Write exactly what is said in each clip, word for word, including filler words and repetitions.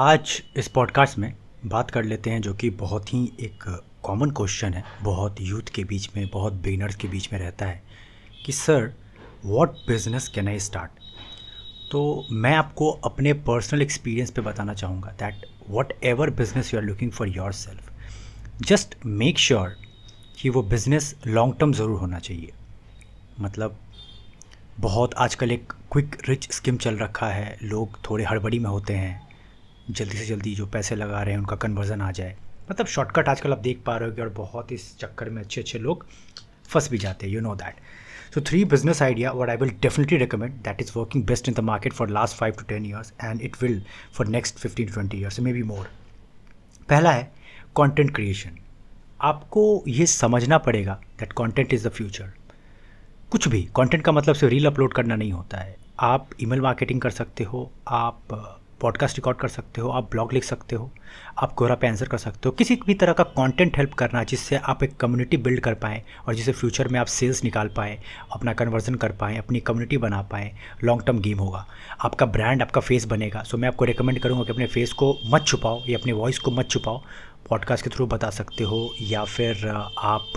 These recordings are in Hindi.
आज इस पॉडकास्ट में बात कर लेते हैं जो कि बहुत ही एक कॉमन क्वेश्चन है, बहुत यूथ के बीच में, बहुत बिगिनर्स के बीच में रहता है कि sir what business can I start. तो मैं आपको अपने पर्सनल एक्सपीरियंस पे बताना चाहूँगा that whatever business you are looking for yourself, just make sure कि वो बिज़नेस लॉन्ग टर्म ज़रूर होना चाहिए। मतलब बहुत आजकल एक क्विक रिच स्कीम चल रखा है, लोग थोड़े हड़बड़ी में होते हैं, जल्दी से जल्दी जो पैसे लगा रहे हैं उनका कन्वर्जन आ जाए, मतलब शॉर्टकट आजकल आप देख पा रहे हो कि, और बहुत इस चक्कर में अच्छे अच्छे लोग फंस भी जाते हैं, you know that. So three business idea what I will definitely recommend that is working best in the market for last five to ten years and it will for next fifteen to twenty years may be more. पहला है कॉन्टेंट क्रिएशन। आपको ये समझना पड़ेगा that content is the future. कुछ भी कॉन्टेंट का मतलब सिर्फ रील अपलोड करना नहीं होता है। आप ईमेल मार्केटिंग कर सकते हो, आप पॉडकास्ट रिकॉर्ड कर सकते हो, आप ब्लॉग लिख सकते हो, आप कोरा पे आंसर कर सकते हो। किसी भी तरह का कंटेंट हेल्प करना जिससे आप एक कम्युनिटी बिल्ड कर पाएँ और जिससे फ्यूचर में आप सेल्स निकाल पाएँ, अपना कन्वर्जन कर पाएँ, अपनी कम्युनिटी बना पाएँ। लॉन्ग टर्म गेम होगा, आपका ब्रांड, आपका फेस बनेगा। सो मैं आपको रिकमेंड करूँगा कि अपने फेस को मत छुपाओ या अपने वॉइस को मत छुपाओ। पॉडकास्ट के थ्रू बता सकते हो या फिर आप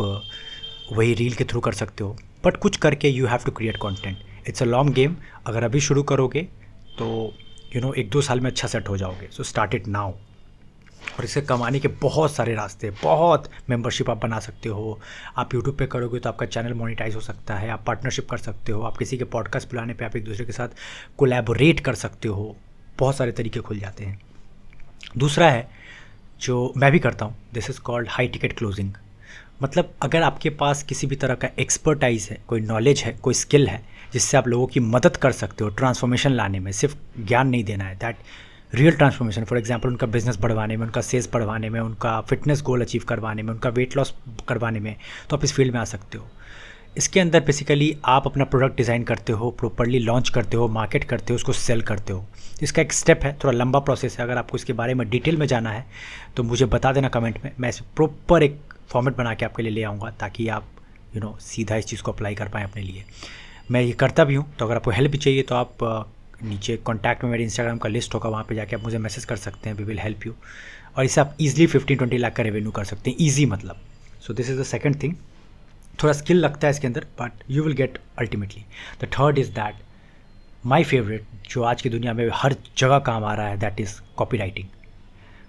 वही रील के थ्रू कर सकते हो, बट कुछ करके you have to create content. It's a long game. अगर अभी शुरू करोगे तो यू नो एक दो साल में अच्छा सेट हो जाओगे। So start it now. और इससे कमाने के बहुत सारे रास्ते, बहुत मेंबरशिप आप बना सकते हो। आप यूट्यूब पे करोगे तो आपका चैनल मोनेटाइज हो सकता है, आप पार्टनरशिप कर सकते हो, आप किसी के पॉडकास्ट बुलाने पे आप एक दूसरे के साथ कोलैबोरेट कर सकते हो। बहुत सारे तरीके खुल जाते हैं। दूसरा है जो मैं भी करता हूँ, this is called high ticket closing. मतलब अगर आपके पास किसी भी तरह का एक्सपर्टाइज है, कोई नॉलेज है, कोई स्किल है जिससे आप लोगों की मदद कर सकते हो ट्रांसफॉर्मेशन लाने में, सिर्फ ज्ञान नहीं देना है, that real transformation. For example उनका बिजनेस बढ़वाने में, उनका सेल्स बढ़वाने में, उनका फिटनेस गोल अचीव करवाने में, उनका वेट लॉस करवाने में, तो आप इस फील्ड में आ सकते हो। इसके अंदर बेसिकली आप अपना प्रोडक्ट डिज़ाइन करते हो, प्रॉपर्ली लॉन्च करते हो, मार्केट करते हो, उसको सेल करते हो। इसका एक स्टेप है, थोड़ा लंबा प्रोसेस है। अगर आपको इसके बारे में डिटेल में जाना है तो मुझे बता देना कमेंट में, मैं इस प्रॉपर एक फॉर्मेट बना के आपके लिए ले आऊँगा ताकि आप यू नो सीधा इस चीज़ को अप्लाई कर पाएँ अपने लिए। मैं ये करता भी हूँ, तो अगर आपको हेल्प चाहिए तो आप नीचे कॉन्टैक्ट में मेरे इंस्टाग्राम का लिस्ट होगा, वहाँ पे जाके आप मुझे मैसेज कर सकते हैं, वी विल हेल्प यू। और इससे आप ईजिली फिफ्टीन ट्वेंटी लाख का रेवेन्यू कर सकते हैं, ईजी मतलब। So this is the second thing. थोड़ा स्किल लगता है इसके अंदर but you will get ultimately. The third is that my favourite, जो आज की दुनिया में हर जगह काम आ रहा है, that is copywriting.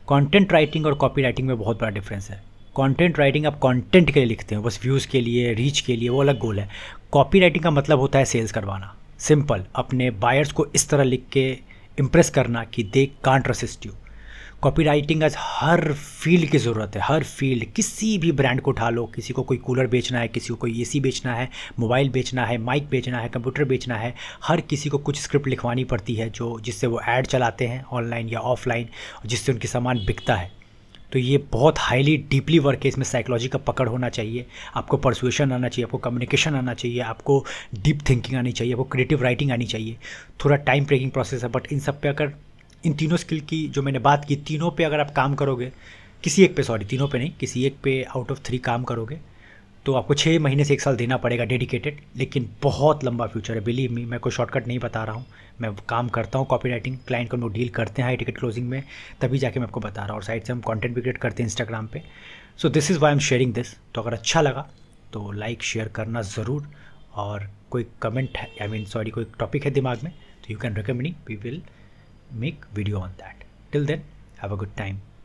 Content writing और कॉपी राइटिंग में बहुत बड़ा डिफरेंस है। कंटेंट राइटिंग आप कंटेंट के लिए लिखते हो, बस व्यूज़ के लिए, रीच के लिए, वो अलग गोल है। कॉपी राइटिंग का मतलब होता है सेल्स करवाना, सिंपल। अपने बायर्स को इस तरह लिख के इम्प्रेस करना कि they can't resist you. Copywriting आज हर फील्ड की ज़रूरत है, हर फील्ड। किसी भी ब्रांड को उठा लो, किसी को कोई कूलर बेचना है, किसी को कोई एसी बेचना है, मोबाइल बेचना है, माइक बेचना है, कंप्यूटर बेचना है, हर किसी को कुछ स्क्रिप्ट लिखवानी पड़ती है जो जिससे वो ऐड चलाते हैं ऑनलाइन या ऑफलाइन, जिससे उनके सामान बिकता है। तो ये बहुत हाईली डीपली वर्क है। इसमें साइकोलॉजी का पकड़ होना चाहिए, आपको परसुएशन आना चाहिए, आपको कम्युनिकेशन आना चाहिए, आपको डीप थिंकिंग आनी चाहिए, आपको क्रिएटिव राइटिंग आनी चाहिए। थोड़ा टाइम टेकिंग प्रोसेस है, बट इन सब पे अगर इन तीनों स्किल की जो मैंने बात की, तीनों पे अगर आप काम करोगे, किसी एक पे सॉरी तीनों पे नहीं किसी एक पे आउट ऑफ थ्री काम करोगे तो आपको छः महीने से एक साल देना पड़ेगा डेडिकेटेड। लेकिन बहुत लंबा फ्यूचर है, बिलीव मी। मैं कोई शॉर्टकट नहीं बता रहा हूँ, मैं काम करता हूँ कॉपी राइटिंग, क्लाइंट को हम लोग डील करते हैं हाई टिकट क्लोजिंग में, तभी जाके मैं आपको बता रहा हूँ। और साइड से हम कंटेंट भी क्रिएट करते हैं इंस्टाग्राम पे। So this is why M sharing this. तो अगर अच्छा लगा तो लाइक शेयर करना ज़रूर। और कोई कमेंट है, आई मीन सॉरी कोई टॉपिक है दिमाग में तो you can recommend me, we will make video on that. Till then have a good time.